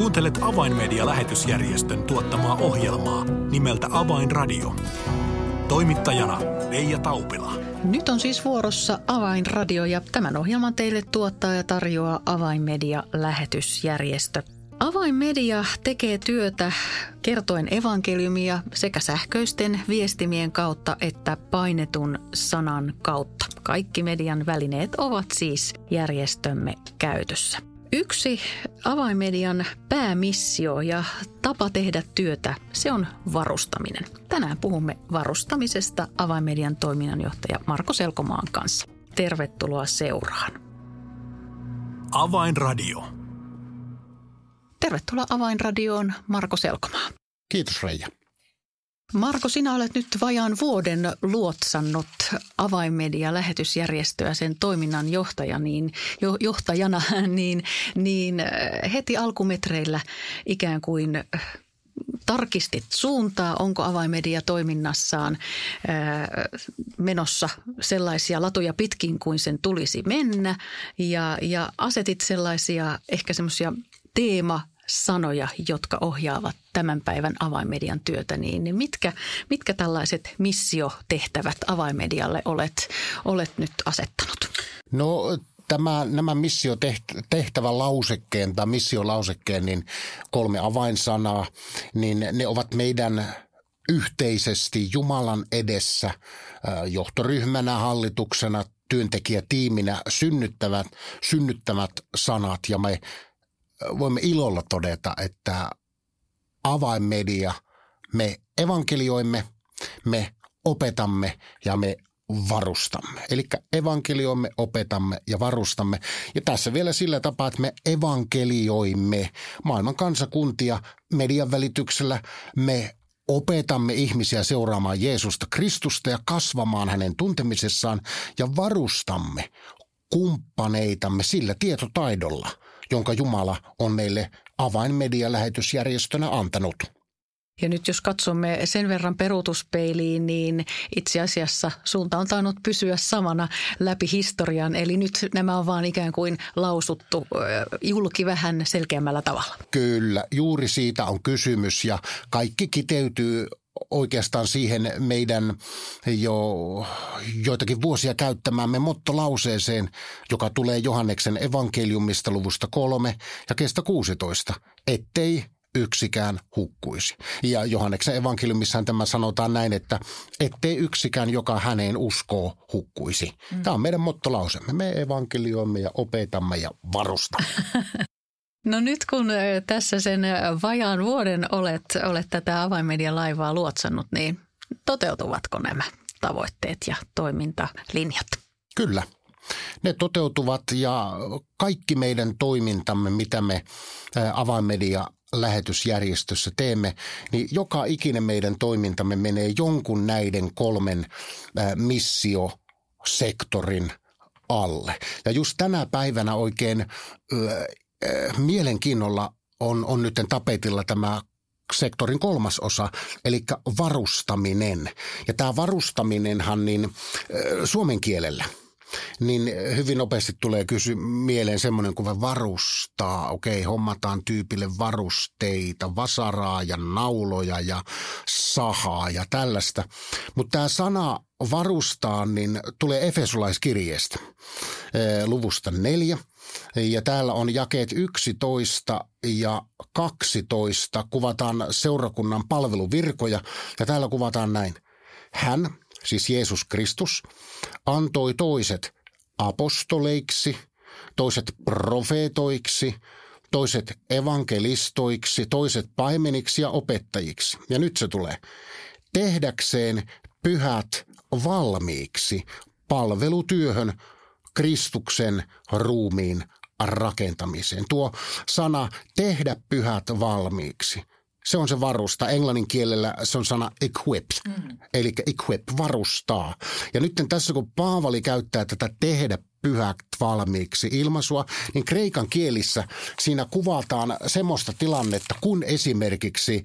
Kuuntelet Avainmedia-lähetysjärjestön tuottamaa ohjelmaa nimeltä Avainradio. Toimittajana Reija Taupila. Nyt on siis vuorossa Avainradio ja tämän ohjelman teille tuottaa ja tarjoaa Avainmedia-lähetysjärjestö. Avainmedia tekee työtä kertoen evankeliumia sekä sähköisten viestimien kautta että painetun sanan kautta. Kaikki median välineet ovat siis järjestömme käytössä. Yksi Avainmedian päämissio ja tapa tehdä työtä, se on varustaminen. Tänään puhumme varustamisesta Avainmedian toiminnanjohtaja Marko Selkomaan kanssa. Tervetuloa seuraan. Avainradio. Tervetuloa Avainradioon, Marko Selkomaa. Kiitos, Reija. Marko, sinä olet nyt vajaan vuoden luotsannut Avainmedia-lähetysjärjestöä sen toiminnan johtajana, niin heti alkumetreillä ikään kuin tarkistit suuntaa, onko Avainmedia toiminnassaan menossa sellaisia latuja pitkin kuin sen tulisi mennä ja asetit sellaisia ehkä semmoisia teemasanoja, jotka ohjaavat tämän päivän Avainmedian työtä, niin mitkä tällaiset missiotehtävät Avainmedialle olet nyt asettanut? No nämä missiotehtävän lausekkeen tai missiolausekkeen niin 3 avainsanaa, niin ne ovat meidän yhteisesti Jumalan edessä johtoryhmänä, hallituksena, työntekijätiiminä synnyttämät sanat, ja me voimme ilolla todeta, että Avainmedia, me evankelioimme, me opetamme ja me varustamme. Eli evankelioimme, opetamme ja varustamme. Ja tässä vielä sillä tapaa, että me evankelioimme maailman kansakuntia median välityksellä. Me opetamme ihmisiä seuraamaan Jeesusta Kristusta ja kasvamaan hänen tuntemisessaan ja varustamme kumppaneitamme sillä tietotaidolla, jonka Jumala on meille Avainmedia-lähetysjärjestönä antanut. Ja nyt jos katsomme sen verran peruutuspeiliin, niin itse asiassa suunta on tainnut pysyä samana läpi historian. Eli nyt nämä on vaan ikään kuin lausuttu julki vähän selkeämmällä tavalla. Kyllä, juuri siitä on kysymys ja kaikki kiteytyy oikeastaan siihen meidän joitakin vuosia käyttämäämme mottolauseeseen, joka tulee Johanneksen evankeliumista luvusta 3 ja kestä 16, ettei yksikään hukkuisi. Ja Johanneksen evankeliumissahan tämä sanotaan näin, että ettei yksikään, joka häneen uskoo, hukkuisi. Tämä on meidän mottolausemme. Me evankelioimme ja opetamme ja varustamme. No nyt kun tässä sen vajaan vuoden olet tätä Avainmedian laivaa luotsannut, niin toteutuvatko nämä tavoitteet ja toimintalinjat? Kyllä. Ne toteutuvat ja kaikki meidän toimintamme, mitä me Avainmedia-lähetysjärjestössä teemme, niin joka ikinen meidän toimintamme menee jonkun näiden 3 missiosektorin alle. Ja just tänä päivänä oikein mielenkiinnolla on nyt tapetilla tämä sektorin 3. osa, eli varustaminen. Ja tämä varustaminenhan niin suomen kielellä, niin hyvin nopeasti tulee mieleen semmoinen kuin varustaa. Okei, hommataan tyypille varusteita, vasaraa ja nauloja ja sahaa ja tällaista. Mutta tämä sana varustaa niin tulee Efesolaiskirjeestä luvusta 4. Ja täällä on jakeet 11 ja 12, kuvataan seurakunnan palveluvirkoja ja täällä kuvataan näin. Hän, siis Jeesus Kristus, antoi toiset apostoleiksi, toiset profeetoiksi, toiset evankelistoiksi, toiset paimeniksi ja opettajiksi. Ja nyt se tulee. Tehdäkseen pyhät valmiiksi palvelutyöhön, Kristuksen ruumiin rakentamiseen. Tuo sana tehdä pyhät valmiiksi, se on se varusta. Englannin kielellä se on sana equip, eli equip, varustaa. Ja nyt tässä kun Paavali käyttää tätä tehdä pyhät valmiiksi ilmaisua, niin kreikan kielissä siinä kuvataan semmoista tilannetta, kun esimerkiksi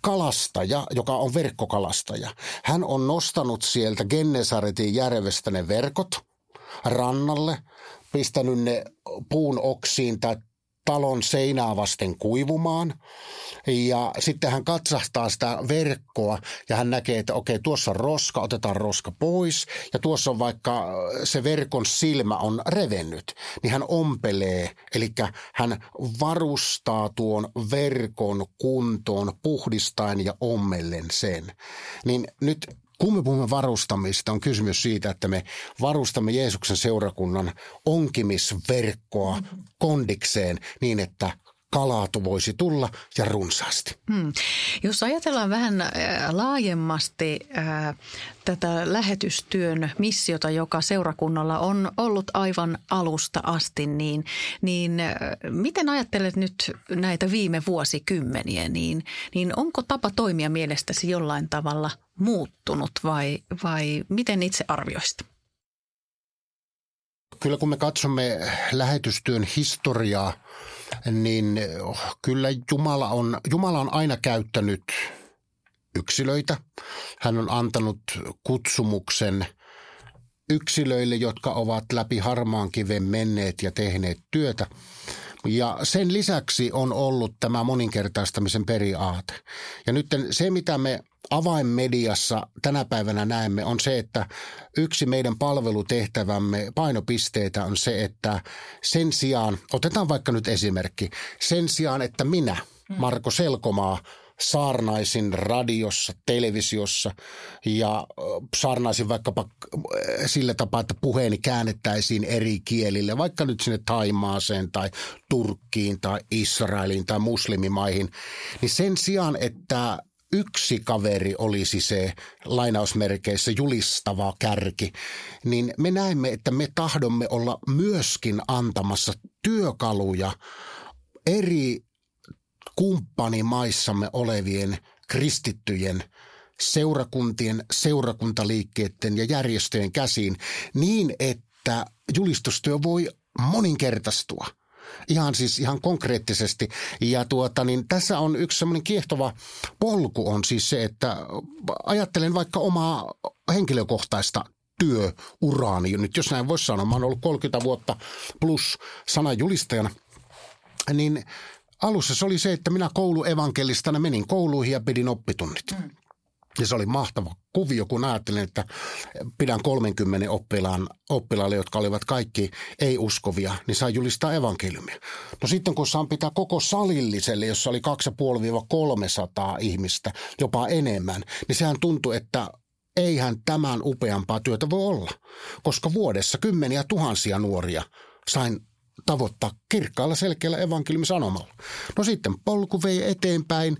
kalastaja, joka on verkkokalastaja, hän on nostanut sieltä Gennesaretin järvestä ne verkot rannalle, pistänyt ne puun oksiin tai talon seinää vasten kuivumaan ja sitten hän katsahtaa sitä verkkoa ja hän näkee, että okei, tuossa on roska, otetaan roska pois ja tuossa on vaikka se verkon silmä on revennyt, niin hän ompelee, eli hän varustaa tuon verkon kuntoon puhdistaen ja ommellen sen. Niin nyt kun me puhumme varustamista, on kysymys siitä, että me varustamme Jeesuksen seurakunnan onkimisverkkoa kondikseen niin, että kalaatu voisi tulla ja runsaasti. Jos ajatellaan vähän laajemmasti tätä lähetystyön missiota, joka seurakunnalla on ollut aivan alusta asti, niin miten ajattelet nyt näitä viime vuosikymmeniä, niin onko tapa toimia mielestäsi jollain tavalla muuttunut vai miten itse arvioisit? Kyllä kun me katsomme lähetystyön historiaa, niin kyllä Jumala on aina käyttänyt yksilöitä. Hän on antanut kutsumuksen yksilöille, jotka ovat läpi harmaan kiven menneet ja tehneet työtä. Ja sen lisäksi on ollut tämä moninkertaistamisen periaate. Ja nyt se, mitä me avainmediassa tänä päivänä näemme, on se, että yksi meidän palvelutehtävämme painopisteitä on se, että sen sijaan, otetaan vaikka nyt esimerkki, sen sijaan, että minä, Marko Selkomaa, saarnaisin radiossa, televisiossa ja saarnaisin vaikkapa sillä tapaa, että puheeni käännettäisiin eri kielille, vaikka nyt sinne Thaimaaseen tai Turkkiin tai Israeliin tai muslimimaihin, niin sen sijaan, että yksi kaveri olisi se lainausmerkeissä julistava kärki, niin me näemme, että me tahdomme olla myöskin antamassa työkaluja eri kumppanimaissamme olevien kristittyjen seurakuntien, seurakuntaliikkeiden ja järjestöjen käsiin niin, että julistustyö voi moninkertaistua. Ihan konkreettisesti. Ja tässä on yksi semmoinen kiehtova polku on siis se, että ajattelen vaikka omaa henkilökohtaista työuraani. Nyt jos näin voisi sanoa, mä oon ollut 30 vuotta plus sanajulistajana, niin alussa se oli se, että minä kouluevankelistana menin kouluihin ja pidin oppitunnit. Ja se oli mahtava kuvio, kun ajattelin, että pidän 30 oppilaalle, jotka olivat kaikki ei-uskovia, niin sain julistaa evankeliumia. No sitten kun saan pitää koko salilliselle, jossa oli 250–300 ihmistä, jopa enemmän, niin sehän tuntui, että eihän tämän upeampaa työtä voi olla, koska vuodessa kymmeniä tuhansia nuoria sain tavoittaa kirkkaalla, selkeällä evankeliumisanomalla. No sitten polku vei eteenpäin,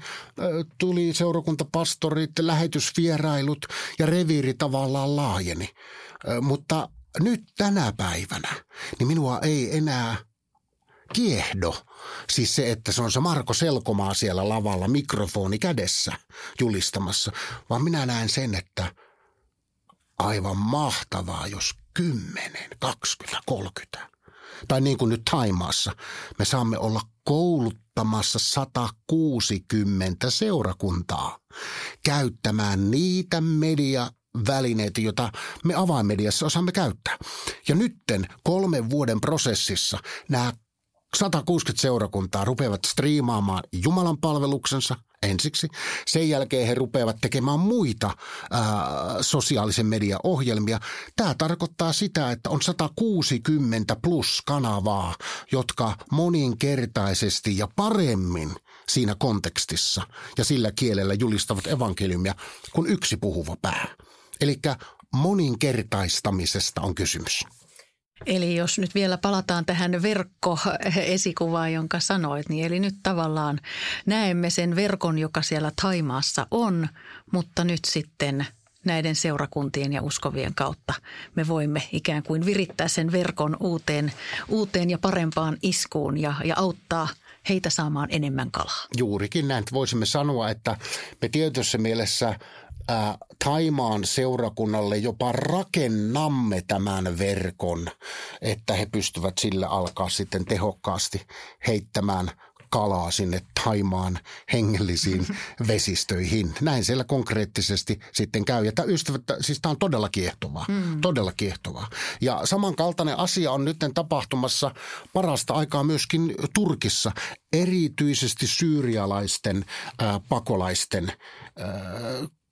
tuli seurakuntapastorit, lähetysvierailut ja reviiri tavallaan laajeni. Mutta nyt tänä päivänä, niin minua ei enää kiehdo. Siis se, että se on se Marko Selkomaa siellä lavalla mikrofoni kädessä julistamassa, vaan minä näen sen, että aivan mahtavaa, jos 10, 20, 30... Tai niin kuin nyt Thaimaassa, me saamme olla kouluttamassa 160 seurakuntaa käyttämään niitä mediavälineitä, joita me avainmediassa osaamme käyttää. Ja nytten 3 vuoden prosessissa nämä 160 seurakuntaa rupeavat striimaamaan Jumalan palveluksensa ensiksi. Sen jälkeen he rupeavat tekemään muita sosiaalisen median ohjelmia. Tämä tarkoittaa sitä, että on 160 plus kanavaa, jotka moninkertaisesti ja paremmin siinä kontekstissa ja sillä kielellä julistavat evankeliumia kuin yksi puhuva pää. Eli moninkertaistamisesta on kysymys. Eli jos nyt vielä palataan tähän verkkoesikuvaan, jonka sanoit, niin eli nyt tavallaan näemme sen verkon, joka siellä Thaimaassa on, mutta nyt sitten näiden seurakuntien ja uskovien kautta me voimme ikään kuin virittää sen verkon uuteen ja parempaan iskuun ja auttaa heitä saamaan enemmän kalaa. Juurikin näin. Voisimme sanoa, että me tietyssä mielessä Thaimaan seurakunnalle jopa rakennamme tämän verkon, että he pystyvät sillä alkaa sitten tehokkaasti heittämään kalaa sinne Thaimaan hengellisiin vesistöihin. Näin siellä konkreettisesti sitten käy. Ja tämä ystävät, siis tämä on todella kiehtovaa, todella kiehtovaa. Ja samankaltainen asia on nyt tapahtumassa parasta aikaa myöskin Turkissa, erityisesti syyrialaisten pakolaisten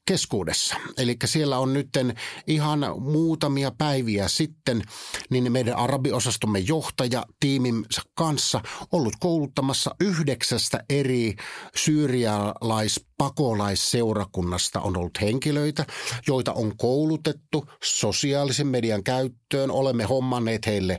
keskuudessa. Eli siellä on nyt ihan muutamia päiviä sitten niin meidän arabiosastomme johtaja tiiminsä kanssa ollut kouluttamassa 9 eri syyrialaispakolaisseurakunnasta on ollut henkilöitä, joita on koulutettu sosiaalisen median käyttöön. Olemme hommanneet heille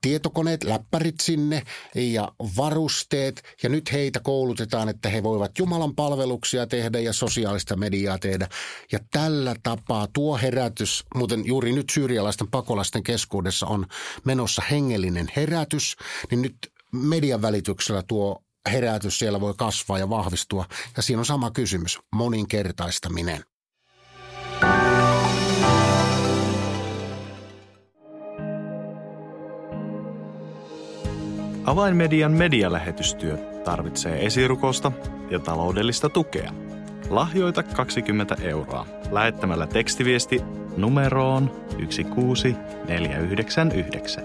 tietokoneet, läppärit sinne ja varusteet ja nyt heitä koulutetaan, että he voivat Jumalan palveluksia tehdä ja sosiaalista mediaa tehdä. Ja tällä tapaa tuo herätys, muuten juuri nyt syyrialaisten pakolaisten keskuudessa on menossa hengellinen herätys, niin nyt median välityksellä tuo herätys siellä voi kasvaa ja vahvistua. Ja siinä on sama kysymys, moninkertaistaminen. Avainmedian medialähetystyö tarvitsee esirukosta ja taloudellista tukea. Lahjoita 20 euroa lähettämällä tekstiviesti numeroon 16499.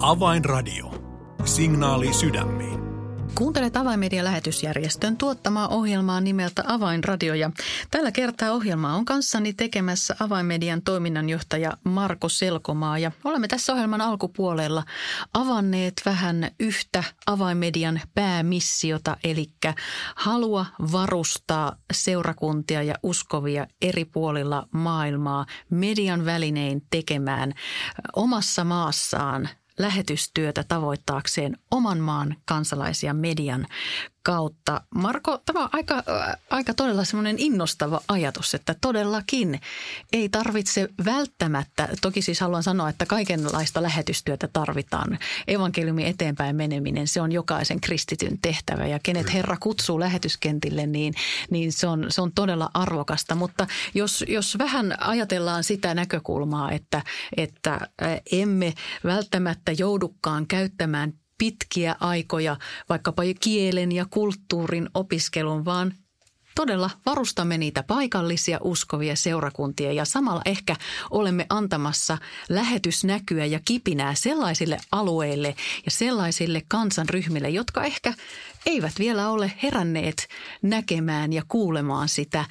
Avainradio. Signaali sydämiin. Kuuntelet Avainmedia-lähetysjärjestön tuottamaa ohjelmaa nimeltä Avainradio. Ja tällä kertaa ohjelmaa on kanssani tekemässä Avainmedian toiminnanjohtaja Marko Selkomaa. Ja olemme tässä ohjelman alkupuolella avanneet vähän yhtä Avainmedian päämissiota, eli halua varustaa seurakuntia ja uskovia eri puolilla maailmaa median välinein tekemään omassa maassaan lähetystyötä tavoittaakseen oman maan kansalaisia median kautta. Marko, tämä on aika todella semmoinen innostava ajatus, että todellakin ei tarvitse välttämättä, toki siis haluan sanoa, että kaikenlaista lähetystyötä tarvitaan. Evankeliumin eteenpäin meneminen, se on jokaisen kristityn tehtävä ja kenet Herra kutsuu lähetyskentille, niin se on todella arvokasta. Mutta jos vähän ajatellaan sitä näkökulmaa, että emme välttämättä joudukaan käyttämään pitkiä aikoja, vaikkapa kielen ja kulttuurin opiskelun, vaan todella varustamme niitä paikallisia uskovia seurakuntia ja samalla ehkä olemme antamassa lähetysnäkyä ja kipinää sellaisille alueille ja sellaisille kansanryhmille, jotka ehkä eivät vielä ole heränneet näkemään ja kuulemaan sitä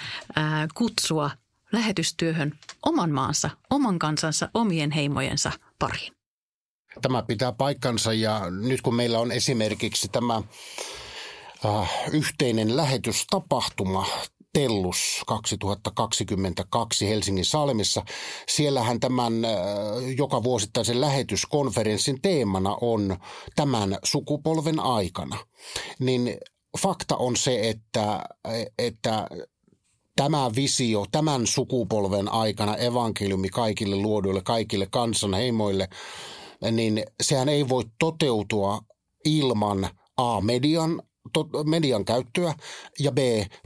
kutsua lähetystyöhön oman maansa, oman kansansa, omien heimojensa pariin. Tämä pitää paikkansa ja nyt kun meillä on esimerkiksi tämä yhteinen lähetystapahtuma Tellus 2022 Helsingin Salmissa, siellähän tämän joka vuosittaisen lähetyskonferenssin teemana on tämän sukupolven aikana. Niin fakta on se, että tämä visio tämän sukupolven aikana evankeliumi kaikille luoduille, kaikille kansanheimoille, niin sehän ei voi toteutua ilman median käyttöä ja b,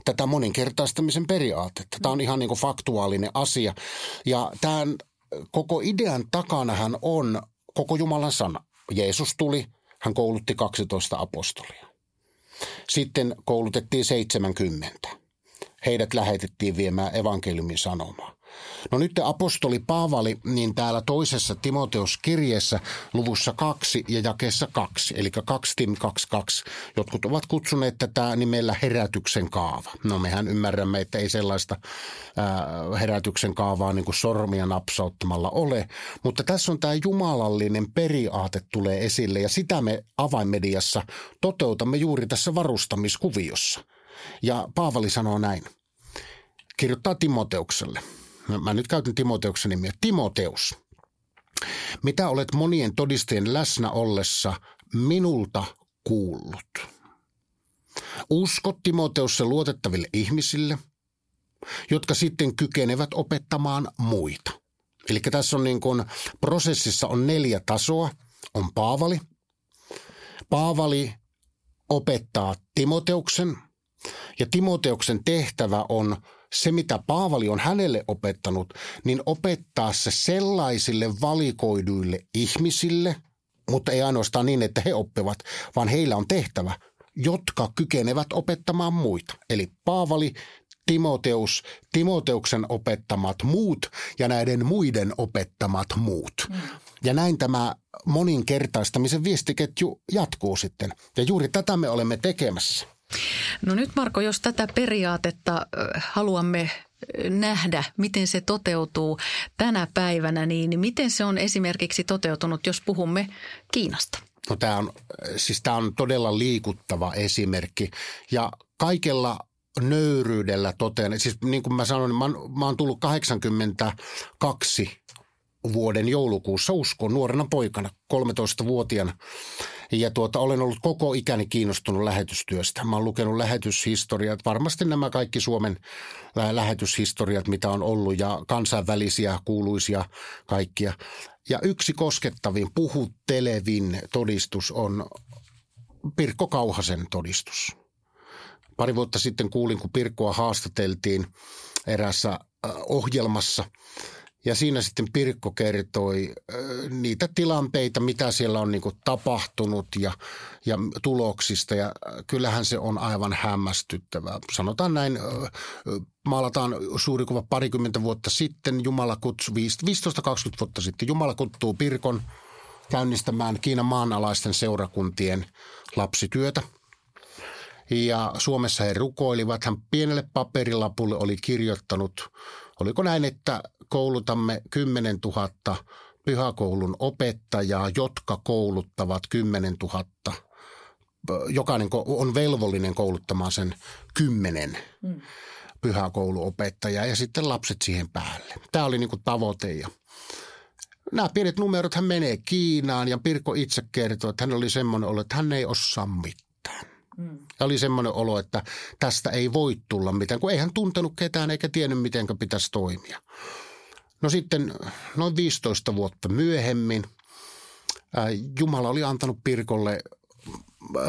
tätä moninkertaistamisen periaatetta. Tämä on ihan niin kuin faktuaalinen asia ja tämän koko idean takanahan on koko Jumalan sana. Jeesus tuli, hän koulutti 12 apostolia. Sitten koulutettiin 70. Heidät lähetettiin viemään evankeliumin sanomaa. No nyt apostoli Paavali, niin täällä toisessa Timoteuskirjeessä luvussa 2 ja jakeessa 2, eli 2 Tim 2:2. Jotkut ovat kutsuneet tätä nimellä herätyksen kaava. No mehän ymmärrämme, että ei sellaista herätyksen kaavaa niin kuin sormia napsauttamalla ole, mutta tässä on tämä jumalallinen periaate tulee esille ja sitä me avainmediassa toteutamme juuri tässä varustamiskuviossa. Ja Paavali sanoo näin, kirjoittaa Timoteukselle. Mä nyt käytän Timoteuksen nimiä. Timoteus, mitä olet monien todistajien läsnä ollessa minulta kuullut? usko Timoteussa luotettaville ihmisille, jotka sitten kykenevät opettamaan muita. Eli tässä on niin kuin, prosessissa on 4 tasoa. On Paavali. Paavali opettaa Timoteuksen ja Timoteuksen tehtävä on se, mitä Paavali on hänelle opettanut, niin opettaa se sellaisille valikoiduille ihmisille, mutta ei ainoastaan niin, että he oppivat, vaan heillä on tehtävä, jotka kykenevät opettamaan muita. Eli Paavali, Timoteus, Timoteuksen opettamat muut ja näiden muiden opettamat muut. Ja näin tämä moninkertaistamisen viestiketju jatkuu sitten. Ja juuri tätä me olemme tekemässä. No nyt Marko, jos tätä periaatetta haluamme nähdä, miten se toteutuu tänä päivänä, niin miten se on esimerkiksi toteutunut, jos puhumme Kiinasta? No tämä on todella liikuttava esimerkki ja kaikella nöyryydellä totean. Siis niin kuin mä sanoin, mä oon tullut 82 vuoden joulukuussa uskoon nuorena poikana, 13-vuotiaana. Ja olen ollut koko ikäni kiinnostunut lähetystyöstä. Mä oon lukenut lähetyshistoriat, varmasti nämä kaikki Suomen lähetyshistoriat, mitä on ollut, ja kansainvälisiä, kuuluisia kaikkia. Ja yksi koskettavin, puhuttelevin todistus on Pirkko Kauhasen todistus. Pari vuotta sitten kuulin, kun Pirkkoa haastateltiin eräässä ohjelmassa. Ja siinä sitten Pirkko kertoi niitä tilanteita, mitä siellä on niin kuin tapahtunut ja tuloksista. Ja kyllähän se on aivan hämmästyttävää. Sanotaan näin, maalataan suuri kuva 20 vuotta sitten, 15-20 vuotta sitten. Jumala kutsuu Pirkon käynnistämään Kiinan maanalaisten seurakuntien lapsityötä. Ja Suomessa he rukoilivat. Hän pienelle paperilapulle oli kirjoittanut, oliko näin, että koulutamme 10 000 pyhäkoulun opettajaa, jotka kouluttavat 10 000. Jokainen on velvollinen kouluttamaan sen 10 pyhäkouluopettajaa ja sitten lapset siihen päälle. Tämä oli niin kuin tavoite. Ja nämä pienet numerothan menee Kiinaan ja Pirkko itse kertoo, että hän oli semmoinen olo, että hän ei osaa mitään. Ja oli semmoinen olo, että tästä ei voi tulla mitään, kun ei hän tuntenut ketään eikä tiennyt, miten pitäisi toimia. No sitten noin 15 vuotta myöhemmin Jumala oli antanut Pirkolle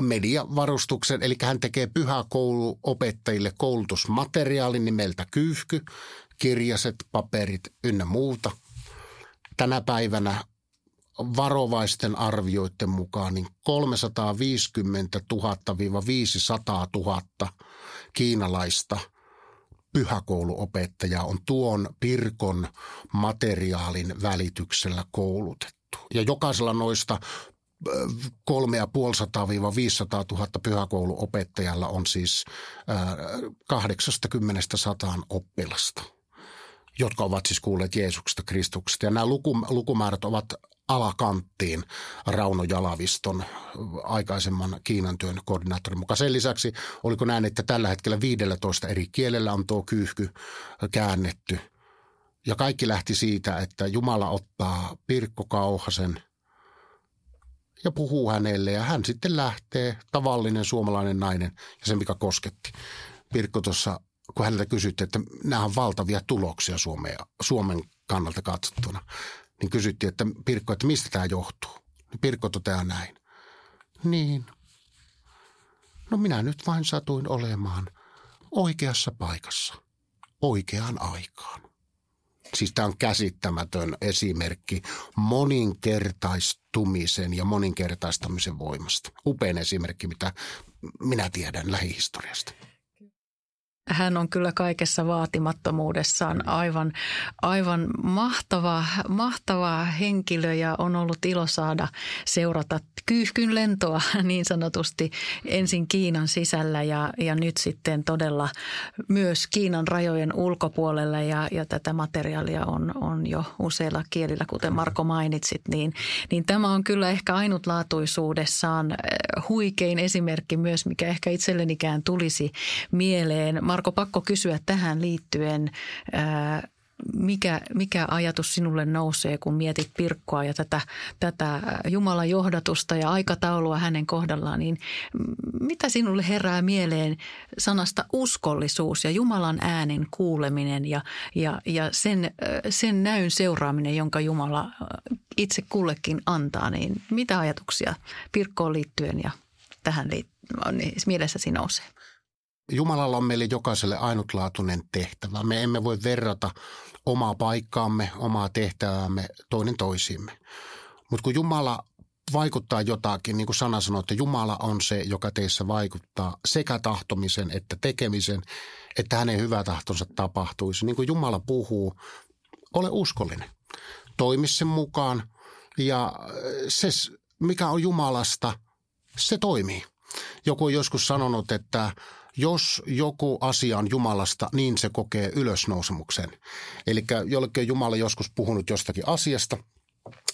mediavarustuksen, eli hän tekee pyhäkouluopettajille koulutusmateriaalin nimeltä Kyyhky, kirjaset, paperit ynnä muuta. Tänä päivänä varovaisten arvioiden mukaan niin 350 000-500 000 kiinalaista pyhäkouluopettajaa on tuon Pirkon materiaalin välityksellä koulutettu. Ja jokaisella noista 350 000-500 000 pyhäkouluopettajalla on siis 80-100 oppilasta, jotka ovat siis kuulleet Jeesuksesta, Kristuksesta. Ja nämä lukumäärät ovat alakanttiin Rauno Jalaviston aikaisemman Kiinan työn koordinaattorin mukaan. Sen lisäksi oliko näin, että tällä hetkellä 15 eri kielellä on tuo Kyyhky käännetty. Ja kaikki lähti siitä, että Jumala ottaa Pirkko Kauhasen ja puhuu hänelle. Ja hän sitten lähtee, tavallinen suomalainen nainen ja se, mikä kosketti. Pirkko tuossa, kun häneltä kysyttiin, että nämä on valtavia tuloksia Suomen kannalta katsottuna. Niin kysyttiin, että Pirkko, että mistä tämä johtuu? Pirkko toteaa näin. Niin. No minä nyt vain satuin olemaan oikeassa paikassa, oikeaan aikaan. Siis tämä on käsittämätön esimerkki moninkertaistumisen ja moninkertaistamisen voimasta. Upein esimerkki, mitä minä tiedän lähihistoriasta. Hän on kyllä kaikessa vaatimattomuudessaan aivan mahtava henkilö ja on ollut ilo saada seurata Kyyhkyn lentoa niin sanotusti ensin Kiinan sisällä ja nyt sitten todella myös Kiinan rajojen ulkopuolella ja tätä materiaalia on jo useilla kielillä, kuten Marko mainitsit, niin tämä on kyllä ehkä ainutlaatuisuudessaan huikein esimerkki myös, mikä ehkä itsellenikään tulisi mieleen. Marko, pakko kysyä tähän liittyen Mikä ajatus sinulle nousee, kun mietit Pirkkoa ja tätä Jumalan johdatusta ja aikataulua hänen kohdallaan, niin mitä sinulle herää mieleen sanasta uskollisuus ja Jumalan äänen kuuleminen ja sen näyn seuraaminen, jonka Jumala itse kullekin antaa, niin mitä ajatuksia Pirkkoon liittyen ja tähän mielessäsi nousee? Jumalalla on meille jokaiselle ainutlaatuinen tehtävä. Me emme voi verrata omaa paikkaamme, omaa tehtäväämme toinen toisiimme. Mutta kun Jumala vaikuttaa jotakin, niin kuin sana sanoo, että Jumala on se, joka teissä vaikuttaa sekä tahtomisen että tekemisen, että hänen hyvä tahtonsa tapahtuisi. Niin kuin Jumala puhuu, ole uskollinen, toimi sen mukaan ja se, mikä on Jumalasta, se toimii. Joku on joskus sanonut, että jos joku asia on Jumalasta, niin se kokee ylösnousemuksen. Eli jollekin Jumala joskus puhunut jostakin asiasta.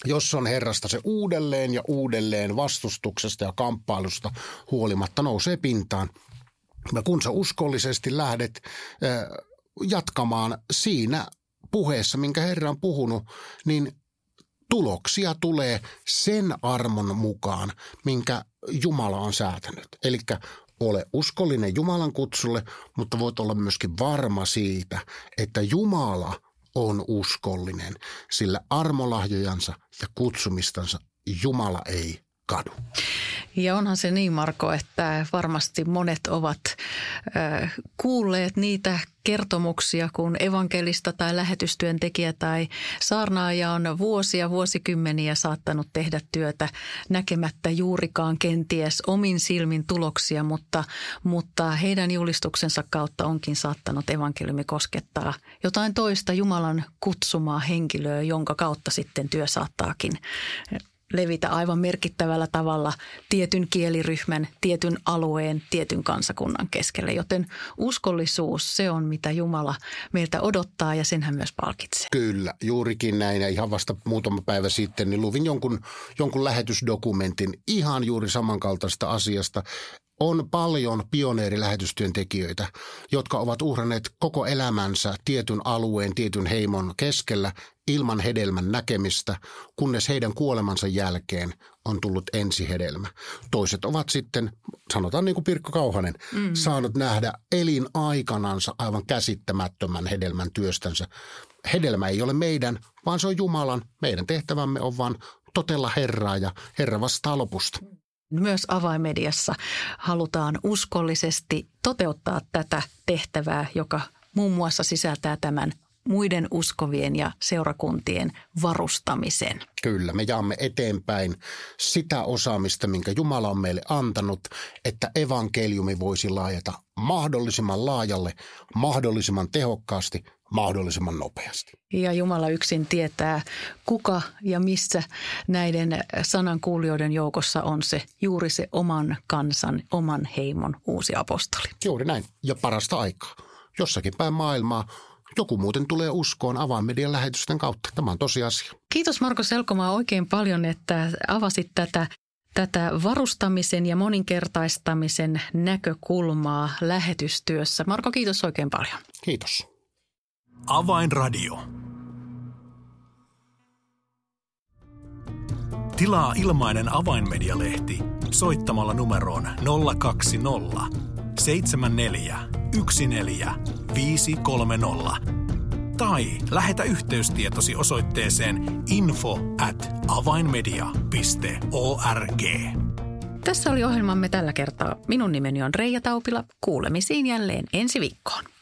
Jos on Herrasta, se uudelleen ja uudelleen vastustuksesta ja kamppailusta huolimatta nousee pintaan. Ja kun sä uskollisesti lähdet jatkamaan siinä puheessa, minkä Herra on puhunut, niin tuloksia tulee sen armon mukaan, minkä Jumala on säätänyt. Eli ole uskollinen Jumalan kutsulle, mutta voit olla myöskin varma siitä, että Jumala on uskollinen, sillä armolahjojansa ja kutsumistansa Jumala ei kadu. Ja onhan se niin, Marko, että varmasti monet ovat kuulleet niitä kertomuksia, kun evankelista tai lähetystyöntekijä tai saarnaaja on vuosikymmeniä saattanut tehdä työtä näkemättä juurikaan kenties omin silmin tuloksia, mutta heidän julistuksensa kautta onkin saattanut evankeliumi koskettaa jotain toista Jumalan kutsumaa henkilöä, jonka kautta sitten työ saattaakin levitä aivan merkittävällä tavalla tietyn kieliryhmän, tietyn alueen, tietyn kansakunnan keskelle. Joten uskollisuus, se on mitä Jumala meiltä odottaa ja sen hän myös palkitsee. Kyllä, juurikin näin. Ja ihan vasta muutama päivä sitten niin luvin jonkun lähetysdokumentin ihan juuri samankaltaista asiasta. On paljon pioneerilähetystyöntekijöitä, jotka ovat uhranneet koko elämänsä tietyn alueen, tietyn heimon keskellä ilman hedelmän näkemistä, kunnes heidän kuolemansa jälkeen on tullut ensihedelmä. Toiset ovat sitten, sanotaan niin kuin Pirkko Kauhanen, saanut nähdä elinaikanansa aivan käsittämättömän hedelmän työstänsä. Hedelmä ei ole meidän, vaan se on Jumalan. Meidän tehtävämme on vaan totella Herraa ja Herra vastaa lopusta. Myös avainmediassa halutaan uskollisesti toteuttaa tätä tehtävää, joka muun muassa sisältää tämän muiden uskovien ja seurakuntien varustamisen. Kyllä, me jaamme eteenpäin sitä osaamista, minkä Jumala on meille antanut, että evankeliumi voisi laajata mahdollisimman laajalle, mahdollisimman tehokkaasti, mahdollisimman nopeasti. Ja Jumala yksin tietää, kuka ja missä näiden sanankuulijoiden joukossa on se juuri se oman kansan, oman heimon uusi apostoli. Juuri näin. Ja parasta aikaa. Jossakin päin maailmaa joku muuten tulee uskoon avainmedian lähetysten kautta. Tämä on tosiasia. Kiitos Marko Selkomaa oikein paljon, että avasit tätä varustamisen ja moninkertaistamisen näkökulmaa lähetystyössä. Marko, kiitos oikein paljon. Kiitos. Avainradio. Tilaa ilmainen Avainmedia-lehti soittamalla numeroon 020 74 14530 tai lähetä yhteystietosi osoitteeseen info@avainmedia.org. Tässä oli ohjelmamme tällä kertaa. Minun nimeni on Reija Taupila. Kuulemisiin jälleen ensi viikkoon.